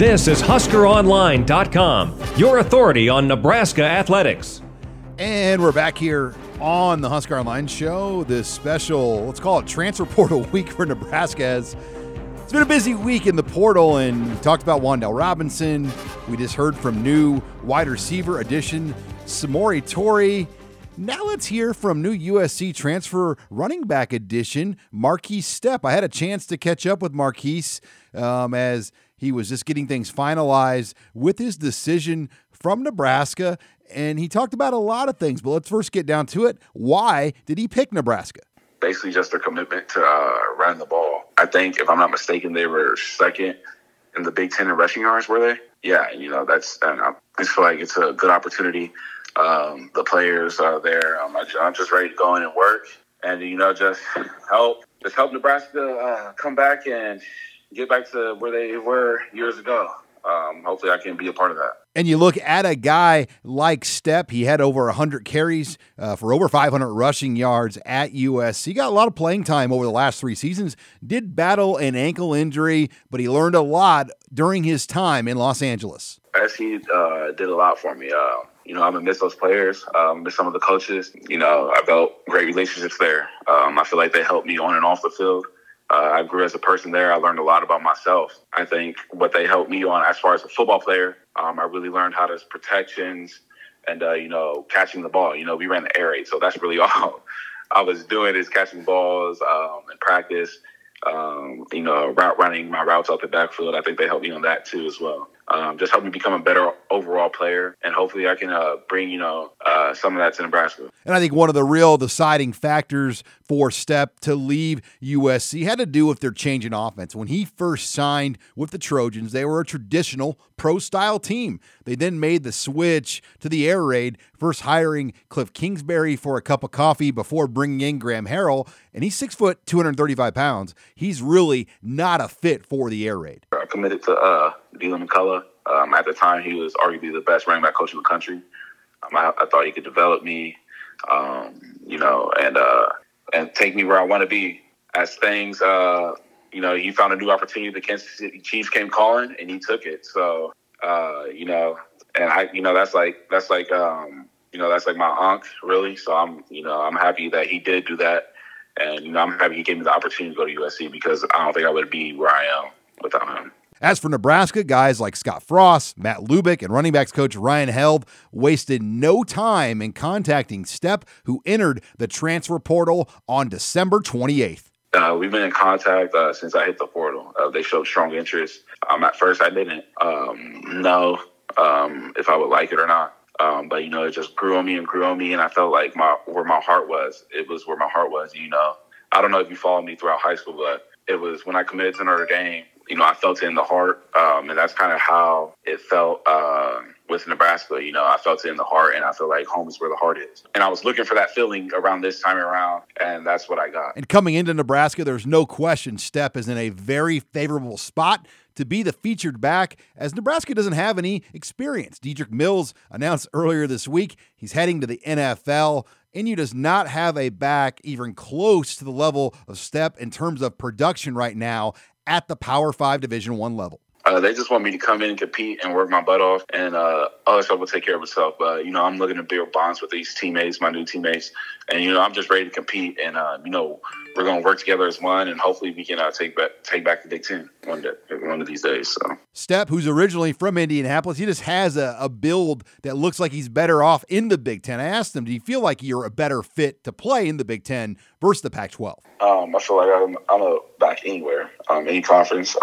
This is HuskerOnline.com, your authority on Nebraska athletics. And we're back here on the Husker Online show, this special, let's call it Transfer Portal Week for Nebraska. It's been a busy week in the portal, and we talked about Wandell Robinson. We just heard from new wide receiver addition, Samori Toure. Now let's hear from new USC transfer running back addition, Markese Stepp. I had a chance to catch up with Markese as he was just getting things finalized with his decision from Nebraska, and he talked about a lot of things, but let's first get down to it. Why did he pick Nebraska? Basically just a commitment to running the ball. I think, if I'm not mistaken, they were second in the Big Ten in rushing yards, were they? Yeah, I just feel like it's a good opportunity. The players are there. I'm just ready to go in and work and, just help Nebraska come back and get back to where they were years ago. Hopefully I can be a part of that. And you look at a guy like Stepp. He had over 100 carries for over 500 rushing yards at USC. He got a lot of playing time over the last three seasons, did battle an ankle injury, but he learned a lot during his time in Los Angeles. He did a lot for me. I'm going to miss those players, miss some of the coaches. I built great relationships there. I feel like they helped me on and off the field. I grew as a person there. I learned a lot about myself. I think what they helped me on as far as a football player, I really learned how to protections and, catching the ball. We ran the air raid, so that's really all I was doing is catching balls in practice, route running, my routes out the backfield. I think they helped me on that too as well. Just helped me become a better overall player, and hopefully I can bring, some of that to Nebraska. And I think one of the real deciding factors for Stepp to leave USC had to do with their change in offense. When he first signed with the Trojans, they were a traditional pro-style team. They then made the switch to the air raid, first hiring Cliff Kingsbury for a cup of coffee before bringing in Graham Harrell, and he's 6 foot, 235 pounds. He's really not a fit for the air raid. I committed to Dylan McCullough. At the time, he was arguably the best running back coach in the country. I thought he could develop me, and take me where I want to be. As things, he found a new opportunity. The Kansas City Chiefs came calling, and he took it. So, that's like my onk, really. So I'm happy that he did do that, and I'm happy he gave me the opportunity to go to USC because I don't think I would be where I am without him. As for Nebraska, guys like Scott Frost, Matt Lubick, and running backs coach Ryan Held wasted no time in contacting Stepp, who entered the transfer portal on December 28th. We've been in contact since I hit the portal. They showed strong interest. At first, I didn't know if I would like it or not. But, it just grew on me and grew on me, and I felt like where my heart was. It was where my heart was, I don't know if you followed me throughout high school, but it was when I committed to Notre Dame. I felt it in the heart, and that's kind of how it felt with Nebraska. I felt it in the heart, and I feel like home is where the heart is. And I was looking for that feeling around this time around, and that's what I got. And coming into Nebraska, there's no question Stepp is in a very favorable spot to be the featured back, as Nebraska doesn't have any experience. Dedrick Mills announced earlier this week he's heading to the NFL. NU does not have a back even close to the level of Stepp in terms of production right now at the Power 5 Division I level. They just want me to come in and compete and work my butt off, and other stuff will take care of itself. But, I'm looking to build bonds with these teammates, my new teammates. And, I'm just ready to compete. And, we're going to work together as one, and hopefully we can take back the Big Ten one of these days. So Stepp, who's originally from Indianapolis, he just has a build that looks like he's better off in the Big Ten. I asked him, do you feel like you're a better fit to play in the Big Ten versus the Pac-12? I feel like I'm a back anywhere, any conference.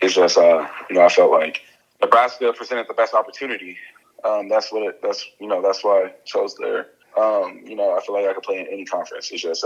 It's just, I felt like Nebraska presented the best opportunity. That's why I chose there. I feel like I could play in any conference. It's just,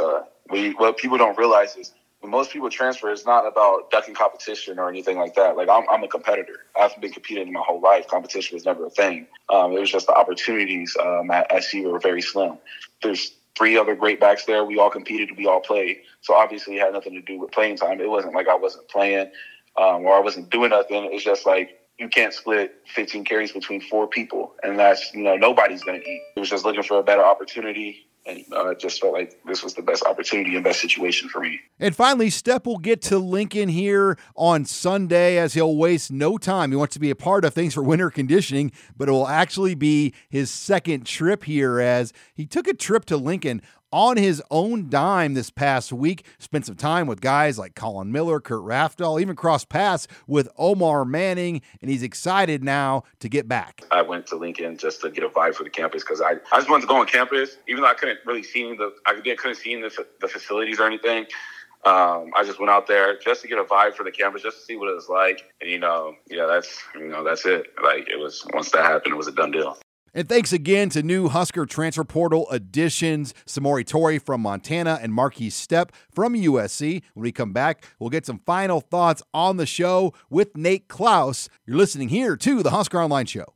what people don't realize is most people transfer, it's not about ducking competition or anything like that. Like, I'm a competitor. I've been competing my whole life. Competition was never a thing. It was just the opportunities at SU were very slim. There's three other great backs there. We all competed. We all played. So obviously it had nothing to do with playing time. It wasn't like I wasn't playing or I wasn't doing nothing. It's just like you can't split 15 carries between four people, and that's, you know, nobody's going to eat. It was just looking for a better opportunity. And I just felt like this was the best opportunity and best situation for me. And finally, Stepp will get to Lincoln here on Sunday, as he'll waste no time. He wants to be a part of things for winter conditioning, but it will actually be his second trip here, as he took a trip to Lincoln on his own dime this past week, spent some time with guys like Colin Miller, Kurt Raftall, even crossed paths with Omar Manning, and he's excited now to get back. I went to Lincoln just to get a vibe for the campus, because I just wanted to go on campus, even though I couldn't really see the facilities or anything. I just went out there just to get a vibe for the campus, just to see what it was like. And, that's it. Like, it was, once that happened, it was a done deal. And thanks again to new Husker Transfer Portal additions, Samori Toure from Montana and Markese Stepp from USC. When we come back, we'll get some final thoughts on the show with Nate Klaus. You're listening here to the Husker Online Show.